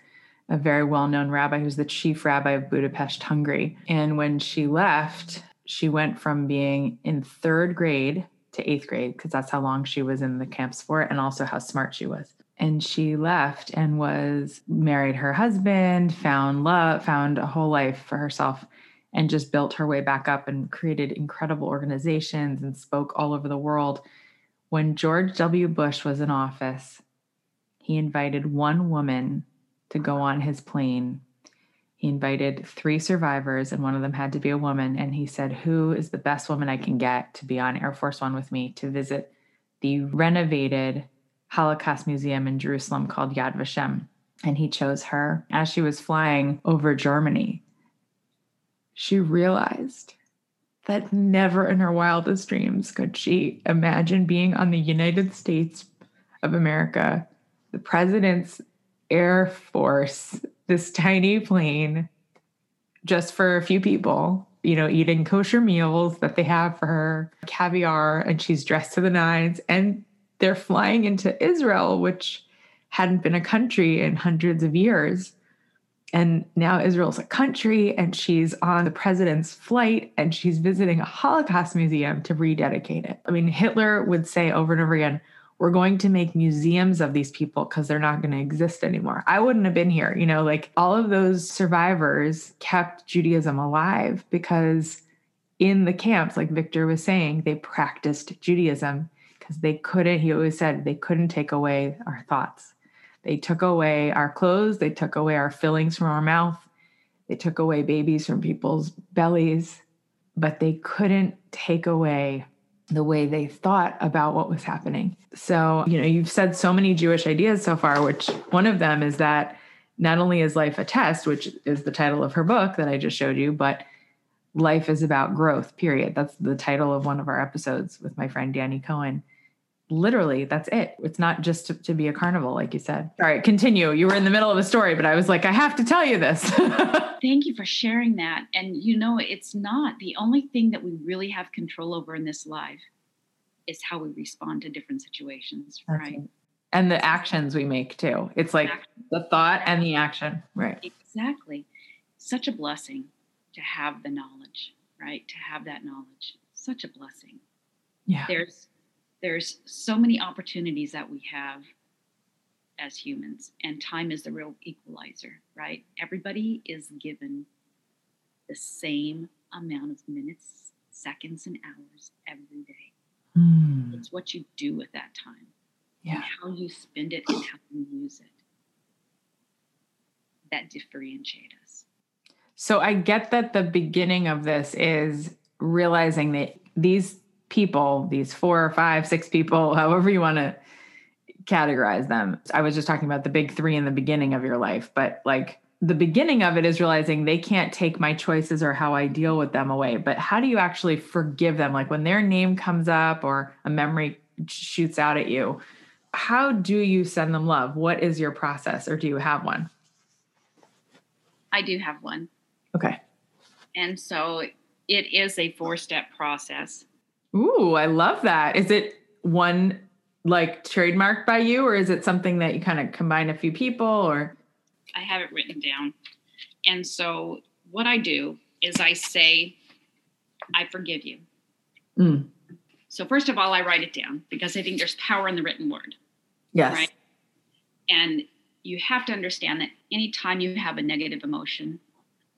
a very well-known rabbi who's the chief rabbi of Budapest, Hungary. And when she left, she went from being in 3rd grade to 8th grade, because that's how long she was in the camps for, and also how smart she was. And she left and was married her husband, found love, found a whole life for herself, and just built her way back up and created incredible organizations and spoke all over the world. When George W. Bush was in office, he invited 1 woman to go on his plane. He invited 3 survivors, and one of them had to be a woman. And he said, who is the best woman I can get to be on Air Force One with me to visit the renovated Holocaust Museum in Jerusalem called Yad Vashem? And he chose her. As she was flying over Germany, she realized that never in her wildest dreams could she imagine being on the United States of America, the president's Air Force, this tiny plane, just for a few people, you know, eating kosher meals that they have for her, caviar, and she's dressed to the nines. And they're flying into Israel, which hadn't been a country in hundreds of years. And now Israel's a country, and she's on the president's flight, and she's visiting a Holocaust museum to rededicate it. I mean, Hitler would say over and over again, we're going to make museums of these people because they're not going to exist anymore. I wouldn't have been here. You know, like all of those survivors kept Judaism alive because in the camps, like Viktor was saying, they practiced Judaism because they couldn't, he always said, they couldn't take away our thoughts. They took away our clothes. They took away our fillings from our mouth. They took away babies from people's bellies, but they couldn't take away the way they thought about what was happening. So, you know, you've said so many Jewish ideas so far, which one of them is that not only is life a test, which is the title of her book that I just showed you, but life is about growth, period. That's the title of one of our episodes with my friend Danny Cohen. Literally, that's it. It's not just to be a carnival, like you said. All right, continue. You were in the middle of a story, but I was like, I have to tell you this. Thank you for sharing that. And you know, it's not the only thing that we really have control over in this life is how we respond to different situations, right? And the actions we make too. It's like the thought and the action, right? Exactly. Such a blessing to have the knowledge, right? To have that knowledge, such a blessing. Yeah. There's so many opportunities that we have as humans, and time is the real equalizer, right? Everybody is given the same amount of minutes, seconds, and hours every day. It's what you do with that time, and how you spend it and how you use it that differentiate us. So I get that the beginning of this is realizing that these people, these 4 or 5, 6 people, however you want to categorize them. I was just talking about the big three in the beginning of your life, but like the beginning of it is realizing they can't take my choices or how I deal with them away. But how do you actually forgive them? Like when their name comes up or a memory shoots out at you, how do you send them love? What is your process, or do you have one? I do have one. Okay. And so it is a 4-step process. Ooh, I love that. Is it one like trademarked by you, or is it something that you kind of combine a few people, or? I have it written down. And so what I do is I say, I forgive you. Mm. So first of all, I write it down because I think there's power in the written word. Yes. Right? And you have to understand that anytime you have a negative emotion,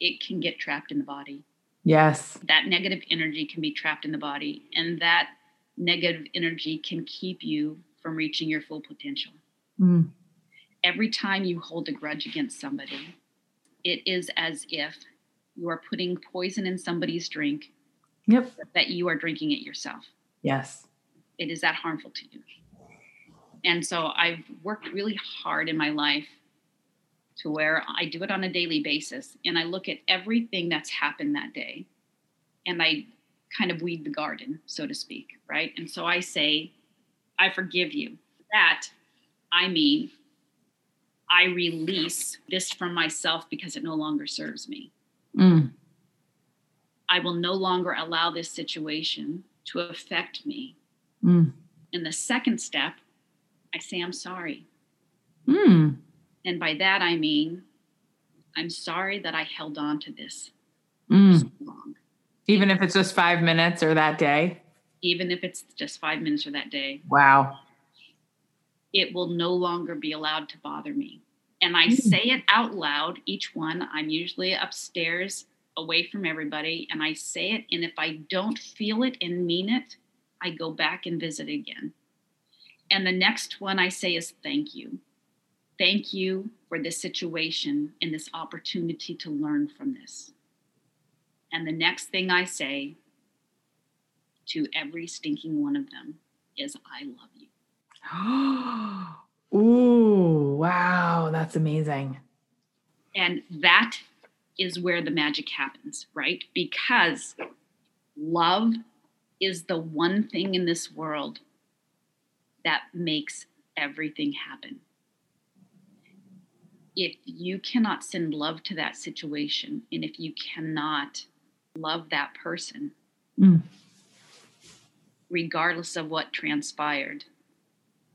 it can get trapped in the body. Yes. That negative energy can be trapped in the body, and that negative energy can keep you from reaching your full potential. Mm. Every time you hold a grudge against somebody, it is as if you are putting poison in somebody's drink. Yep. That you are drinking it yourself. Yes. It is that harmful to you. And so I've worked really hard in my life to where I do it on a daily basis. And I look at everything that's happened that day, and I kind of weed the garden, so to speak. Right. And so I say, I forgive you. That, I mean, I release this from myself because it no longer serves me. Mm. I will no longer allow this situation to affect me. Mm. In the second step, I say, I'm sorry. Mm. And by that, I mean, I'm sorry that I held on to this for so long. Even if it's just 5 minutes or that day? Even if it's just 5 minutes or that day. Wow. It will no longer be allowed to bother me. And I say it out loud, each one. I'm usually upstairs away from everybody, and I say it. And if I don't feel it and mean it, I go back and visit again. And the next one I say is thank you. Thank you for this situation and this opportunity to learn from this. And the next thing I say to every stinking one of them is I love you. Ooh, wow, that's amazing. And that is where the magic happens, right? Because love is the one thing in this world that makes everything happen. If you cannot send love to that situation, and if you cannot love that person, regardless of what transpired,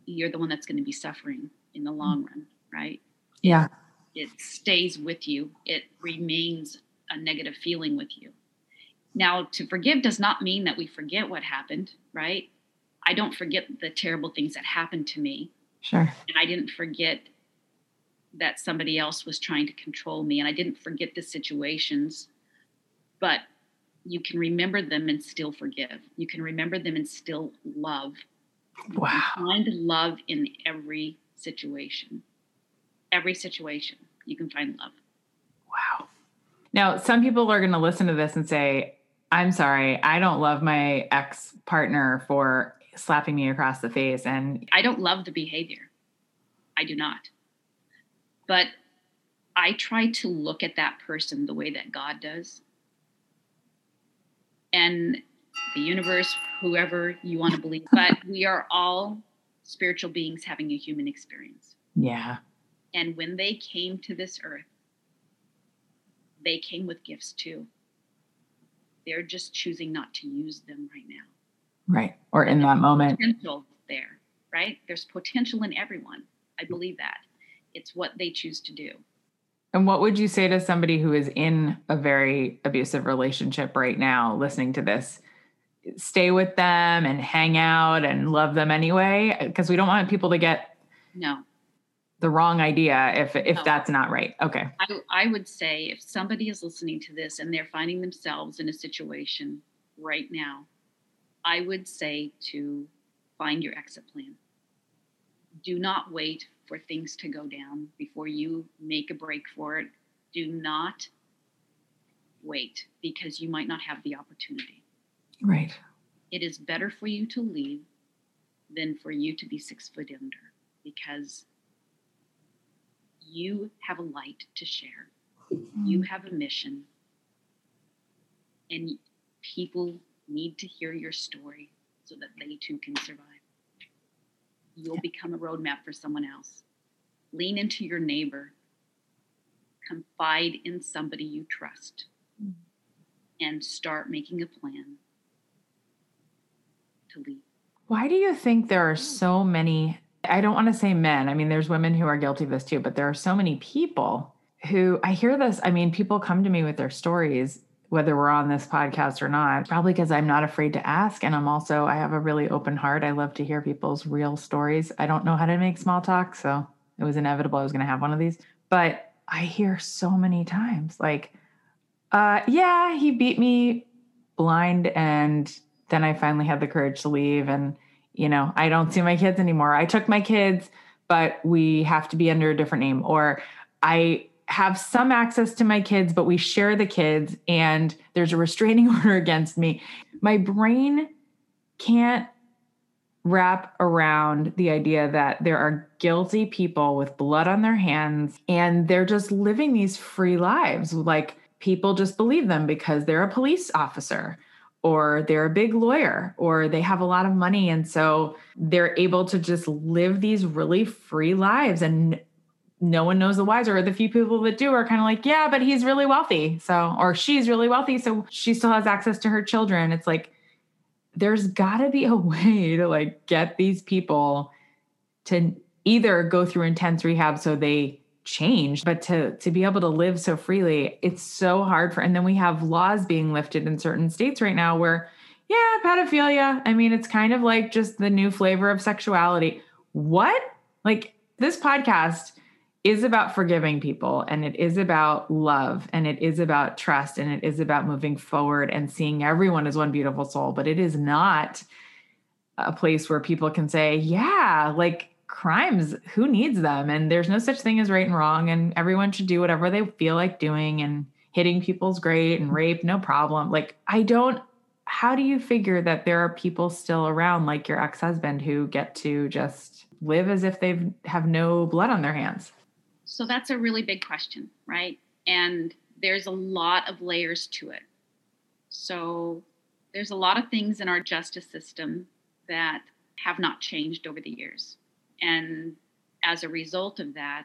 you're the one that's going to be suffering in the long run, right? Yeah. It stays with you. It remains a negative feeling with you. Now, to forgive does not mean that we forget what happened, right? I don't forget the terrible things that happened to me. Sure. And I didn't forget that somebody else was trying to control me. And I didn't forget the situations, but you can remember them and still forgive. You can remember them and still love. Wow. Find love in every situation. Every situation, you can find love. Wow. Now, some people are going to listen to this and say, I'm sorry, I don't love my ex-partner for slapping me across the face. And I don't love the behavior. I do not. But I try to look at that person the way that God does. And the universe, whoever you want to believe, but we are all spiritual beings having a human experience. Yeah. And when they came to this earth, they came with gifts too. They're just choosing not to use them right now. Right. Or in that moment. There's potential there, right? There's potential in everyone. I believe that. It's what they choose to do. And what would you say to somebody who is in a very abusive relationship right now, listening to this? Stay with them and hang out and love them anyway, because we don't want people to get the wrong idea if that's not right. Okay. I would say if somebody is listening to this and they're finding themselves in a situation right now, I would say to find your exit plan. Do not wait for things to go down before you make a break for it. Do not wait, because you might not have the opportunity. Right. It is better for you to leave than for you to be 6 foot under, because you have a light to share. You have a mission, and people need to hear your story so that they too can survive. You'll become a roadmap for someone else. Lean into your neighbor. Confide in somebody you trust, and start making a plan to lead. Why do you think there are so many, I don't want to say men, I mean, there's women who are guilty of this too, but there are so many people who, I hear this, I mean, people come to me with their stories, whether we're on this podcast or not, probably because I'm not afraid to ask. And I'm also, I have a really open heart. I love to hear people's real stories. I don't know how to make small talk, so it was inevitable I was going to have one of these. But I hear so many times like, yeah, he beat me blind, and then I finally had the courage to leave. And, you know, I don't see my kids anymore. I took my kids, but we have to be under a different name. Or I have some access to my kids, but we share the kids, and there's a restraining order against me. My brain can't wrap around the idea that there are guilty people with blood on their hands, and they're just living these free lives. Like, people just believe them because they're a police officer, or they're a big lawyer, or they have a lot of money. And so they're able to just live these really free lives, and no one knows the wiser. Or the few people that do are kind of like, yeah, but he's really wealthy. So, or she's really wealthy, so she still has access to her children. It's like, there's got to be a way to like get these people to either go through intense rehab so they change, but to be able to live so freely. It's so hard for, and then we have laws being lifted in certain states right now where, yeah, pedophilia. I mean, it's kind of like just the new flavor of sexuality. What? Like, this podcast is about forgiving people, and it is about love, and it is about trust, and it is about moving forward and seeing everyone as one beautiful soul. But it is not a place where people can say, yeah, like, crimes, who needs them? And there's no such thing as right and wrong, and everyone should do whatever they feel like doing, and hitting people's great, and rape, no problem. Like, how do you figure that there are people still around, like your ex-husband, who get to just live as if they have no blood on their hands? So that's a really big question, right? And there's a lot of layers to it. So there's a lot of things in our justice system that have not changed over the years. And as a result of that,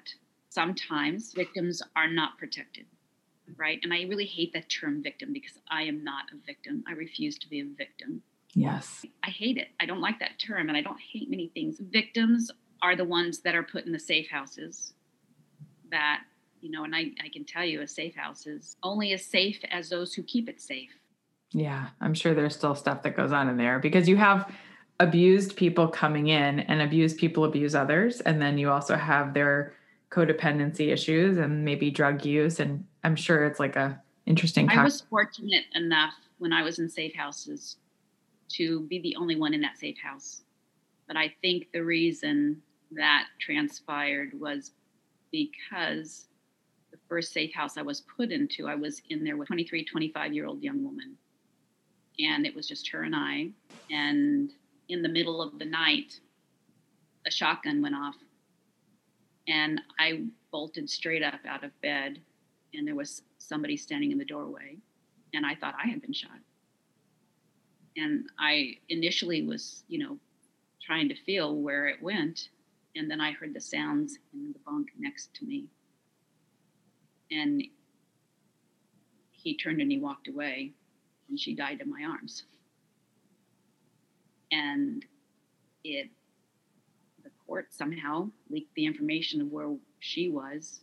sometimes victims are not protected, right? And I really hate that term victim, because I am not a victim. I refuse to be a victim. Yes. I hate it. I don't like that term, and I don't hate many things. Victims are the ones that are put in the safe houses that, you know, and I can tell you a safe house is only as safe as those who keep it safe. Yeah. I'm sure there's still stuff that goes on in there, because you have abused people coming in, and abused people abuse others. And then you also have their codependency issues and maybe drug use. And I'm sure it's like a interesting. I was fortunate enough when I was in safe houses to be the only one in that safe house. But I think the reason that transpired was because the first safe house I was put into, I was in there with 23, 25-year-old young woman. And it was just her and I. And in the middle of the night, a shotgun went off, and I bolted straight up out of bed, and there was somebody standing in the doorway, and I thought I had been shot. And I initially was, you know, trying to feel where it went, and then I heard the sounds in the bunk next to me, and he turned and he walked away, and she died in my arms. And the court somehow leaked the information of where she was.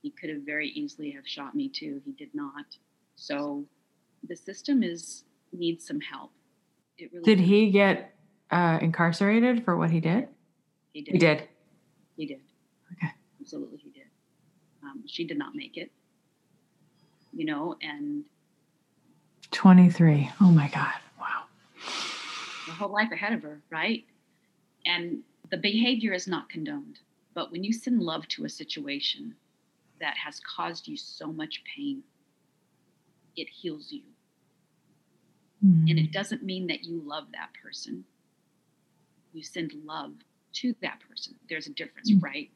He could have very easily have shot me too. He did not. So the system needs some help. It really did. He get incarcerated for what he did? He did. He did. He did. Okay. Absolutely, he did. She did not make it. You know, and 23. Oh my God! Wow. Her whole life ahead of her, right? And the behavior is not condoned. But when you send love to a situation that has caused you so much pain, it heals you. Mm. And it doesn't mean that you love that person. You send love to that person. There's a difference, right?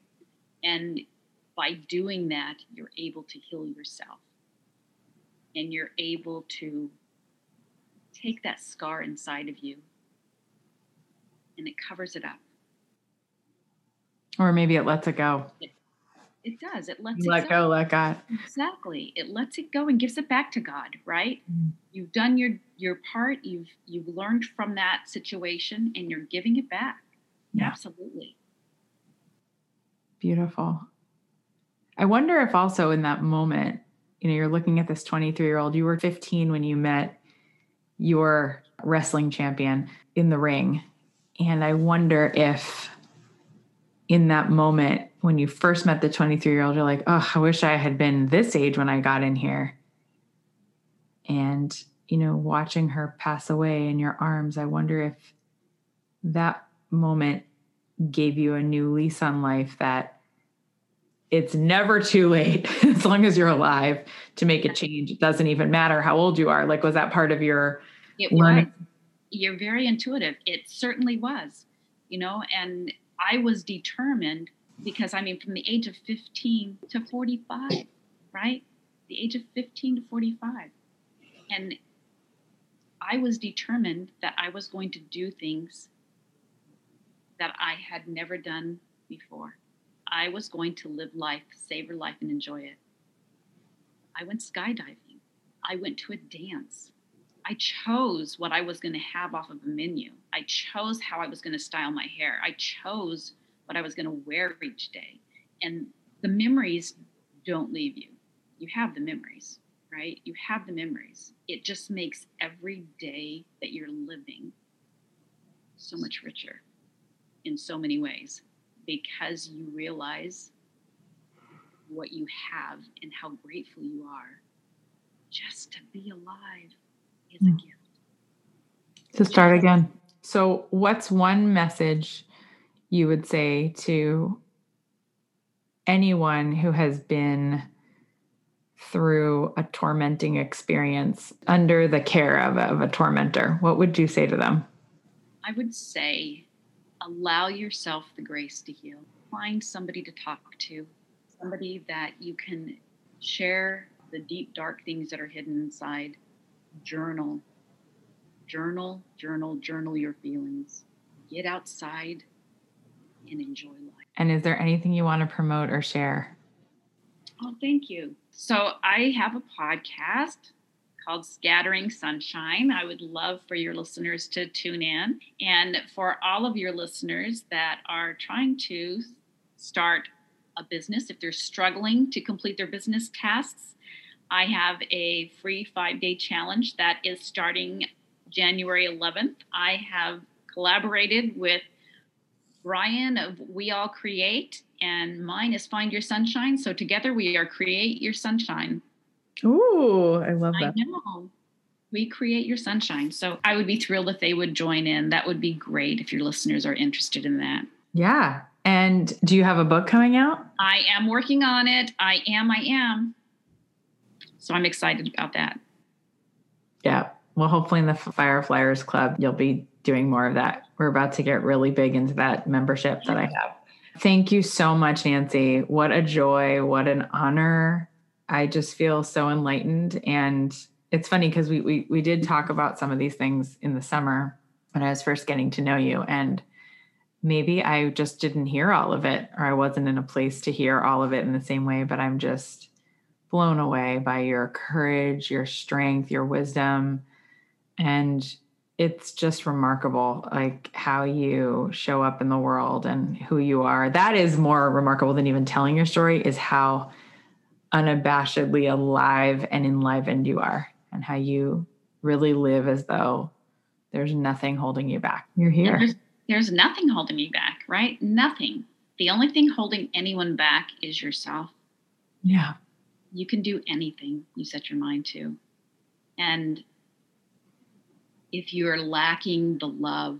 And by doing that, you're able to heal yourself. And you're able to take that scar inside of you and it covers it up. Or maybe it lets it go. It does. It lets it go. Let go, let God. Exactly. It lets it go and gives it back to God, right? Mm. You've done your part. You've learned from that situation and you're giving it back. Yeah. Absolutely. Beautiful. I wonder if also in that moment, you know, you're looking at this 23-year-old, you were 15 when you met your wrestling champion in the ring. And I wonder if in that moment, when you first met the 23-year-old, you're like, oh, I wish I had been this age when I got in here. And, you know, watching her pass away in your arms, I wonder if that moment gave you a new lease on life that it's never too late as long as you're alive to make a change. It doesn't even matter how old you are. Like, was that part of your learning? You're very intuitive. It certainly was, you know, and I was determined because, I mean, from the age of 15 to 45, right? The age of 15 to 45. And I was determined that I was going to do things that I had never done before. I was going to live life, savor life, and enjoy it. I went skydiving. I went to a dance. I chose what I was going to have off of a menu. I chose how I was going to style my hair. I chose what I was going to wear each day. And the memories don't leave you. You have the memories, right? You have the memories. It just makes every day that you're living so much richer in so many ways, because you realize what you have and how grateful you are just to be alive is a gift. To start again. So what's one message you would say to anyone who has been through a tormenting experience under the care of a tormentor? What would you say to them? I would say, allow yourself the grace to heal. Find somebody to talk to, somebody that you can share the deep, dark things that are hidden inside. Journal your feelings. Get outside and enjoy life. And is there anything you want to promote or share? Oh, thank you. So I have a podcast called Scattering Sunshine. I would love for your listeners to tune in. And for all of your listeners that are trying to start a business, if they're struggling to complete their business tasks, I have a free 5-day challenge that is starting January 11th. I have collaborated with Brian of We All Create, and mine is Find Your Sunshine. So together we are Create Your Sunshine. Ooh, I love that. I know. We Create Your Sunshine. So I would be thrilled if they would join in. That would be great if your listeners are interested in that. Yeah. And do you have a book coming out? I am working on it. I am. So I'm excited about that. Yeah. Well, hopefully in the Fireflyers Club, you'll be doing more of that. We're about to get really big into that membership that I have. Thank you so much, Nancy. What a joy. What an honor. I just feel so enlightened. And it's funny because we did talk about some of these things in the summer when I was first getting to know you. And maybe I just didn't hear all of it, or I wasn't in a place to hear all of it in the same way, but I'm just blown away by your courage, your strength, your wisdom. And it's just remarkable, like how you show up in the world and who you are. That is more remarkable than even telling your story, is how unabashedly alive and enlivened you are, and how you really live as though there's nothing holding you back. You're here. There's nothing holding me back, right? Nothing. The only thing holding anyone back is yourself. Yeah. You can do anything you set your mind to. And if you're lacking the love,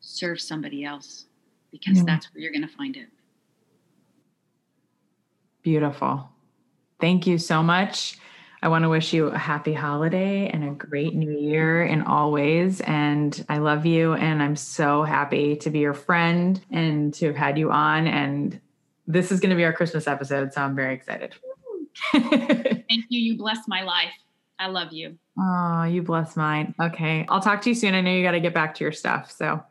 serve somebody else, because that's where you're going to find it. Beautiful. Thank you so much. I I want to wish you a happy holiday and a great new year in all ways. And I love you. And I'm so happy to be your friend and to have had you on. And this is going to be our Christmas episode. So I'm very excited. Thank you. You blessed my life. I love you. Oh, you bless mine. Okay. I'll talk to you soon. I know you got to get back to your stuff. So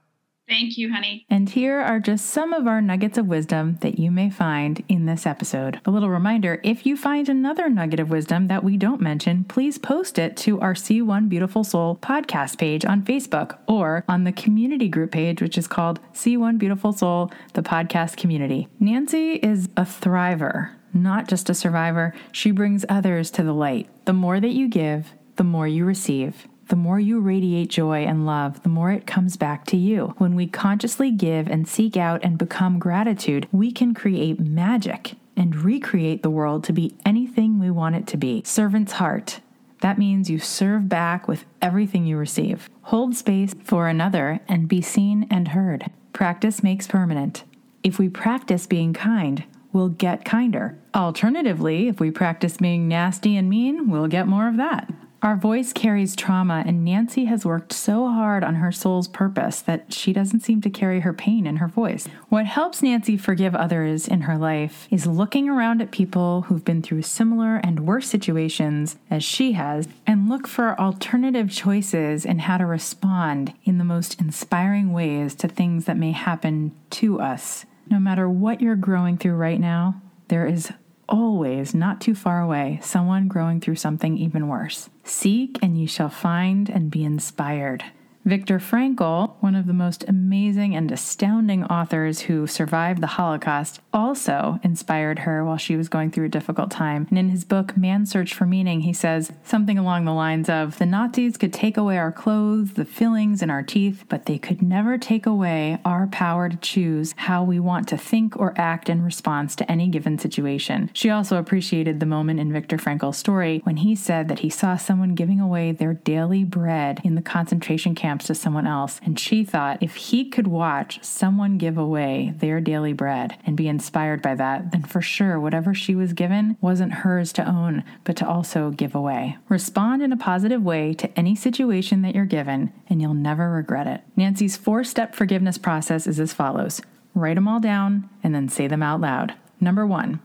thank you, honey. And here are just some of our nuggets of wisdom that you may find in this episode. A little reminder, if you find another nugget of wisdom that we don't mention, please post it to our See One Beautiful Soul podcast page on Facebook or on the community group page, which is called See One Beautiful Soul, the podcast community. Nancy is a thriver, not just a survivor. She brings others to the light. The more that you give, the more you receive. The more you radiate joy and love, the more it comes back to you. When we consciously give and seek out and become gratitude, we can create magic and recreate the world to be anything we want it to be. Servant's heart. That means you serve back with everything you receive. Hold space for another and be seen and heard. Practice makes permanent. If we practice being kind, we'll get kinder. Alternatively, if we practice being nasty and mean, we'll get more of that. Our voice carries trauma, and Nancy has worked so hard on her soul's purpose that she doesn't seem to carry her pain in her voice. What helps Nancy forgive others in her life is looking around at people who've been through similar and worse situations as she has, and look for alternative choices and how to respond in the most inspiring ways to things that may happen to us. No matter what you're growing through right now, there is always, not too far away, someone growing through something even worse. Seek and you shall find and be inspired. Viktor Frankl, one of the most amazing and astounding authors who survived the Holocaust, also inspired her while she was going through a difficult time. And in his book, Man's Search for Meaning, he says something along the lines of, "The Nazis could take away our clothes, the fillings, and our teeth, but they could never take away our power to choose how we want to think or act in response to any given situation." She also appreciated the moment in Viktor Frankl's story when he said that he saw someone giving away their daily bread in the concentration camp to someone else, and she thought if he could watch someone give away their daily bread and be inspired by that, then for sure whatever she was given wasn't hers to own, but to also give away. Respond in a positive way to any situation that you're given, and you'll never regret it. Nancy's 4-step forgiveness process is as follows. Write them all down and then say them out loud. Number 1,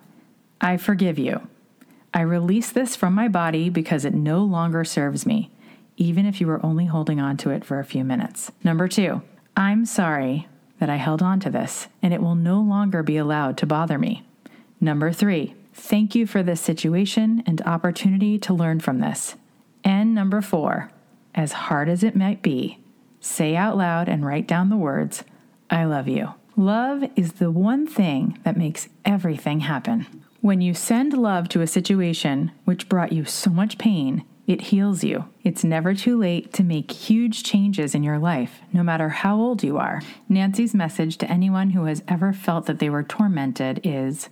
I forgive you. I release this from my body because it no longer serves me, even if you were only holding on to it for a few minutes. Number 2, I'm sorry that I held on to this, and it will no longer be allowed to bother me. Number 3, thank you for this situation and opportunity to learn from this. And number 4, as hard as it might be, say out loud and write down the words, I love you. Love is the one thing that makes everything happen. When you send love to a situation which brought you so much pain, it heals you. It's never too late to make huge changes in your life, no matter how old you are. Nancy's message to anyone who has ever felt that they were tormented is,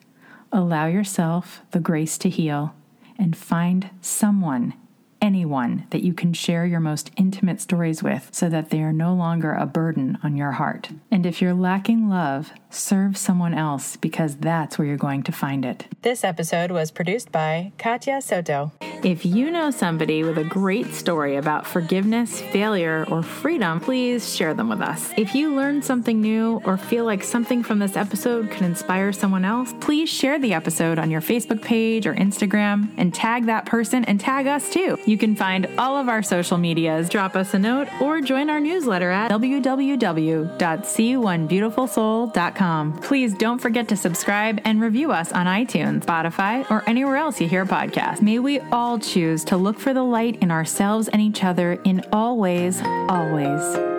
allow yourself the grace to heal and find someone, anyone, that you can share your most intimate stories with so that they are no longer a burden on your heart. And if you're lacking love, serve someone else because that's where you're going to find it. This episode was produced by Katya Soto. If you know somebody with a great story about forgiveness, failure, or freedom, please share them with us. If you learned something new or feel like something from this episode could inspire someone else, please share the episode on your Facebook page or Instagram and tag that person and tag us too. You can find all of our social medias, drop us a note, or join our newsletter at www.see1beautifulsoul.com. Please don't forget to subscribe and review us on iTunes, Spotify, or anywhere else you hear podcasts. May we all choose to look for the light in ourselves and each other in all ways, always.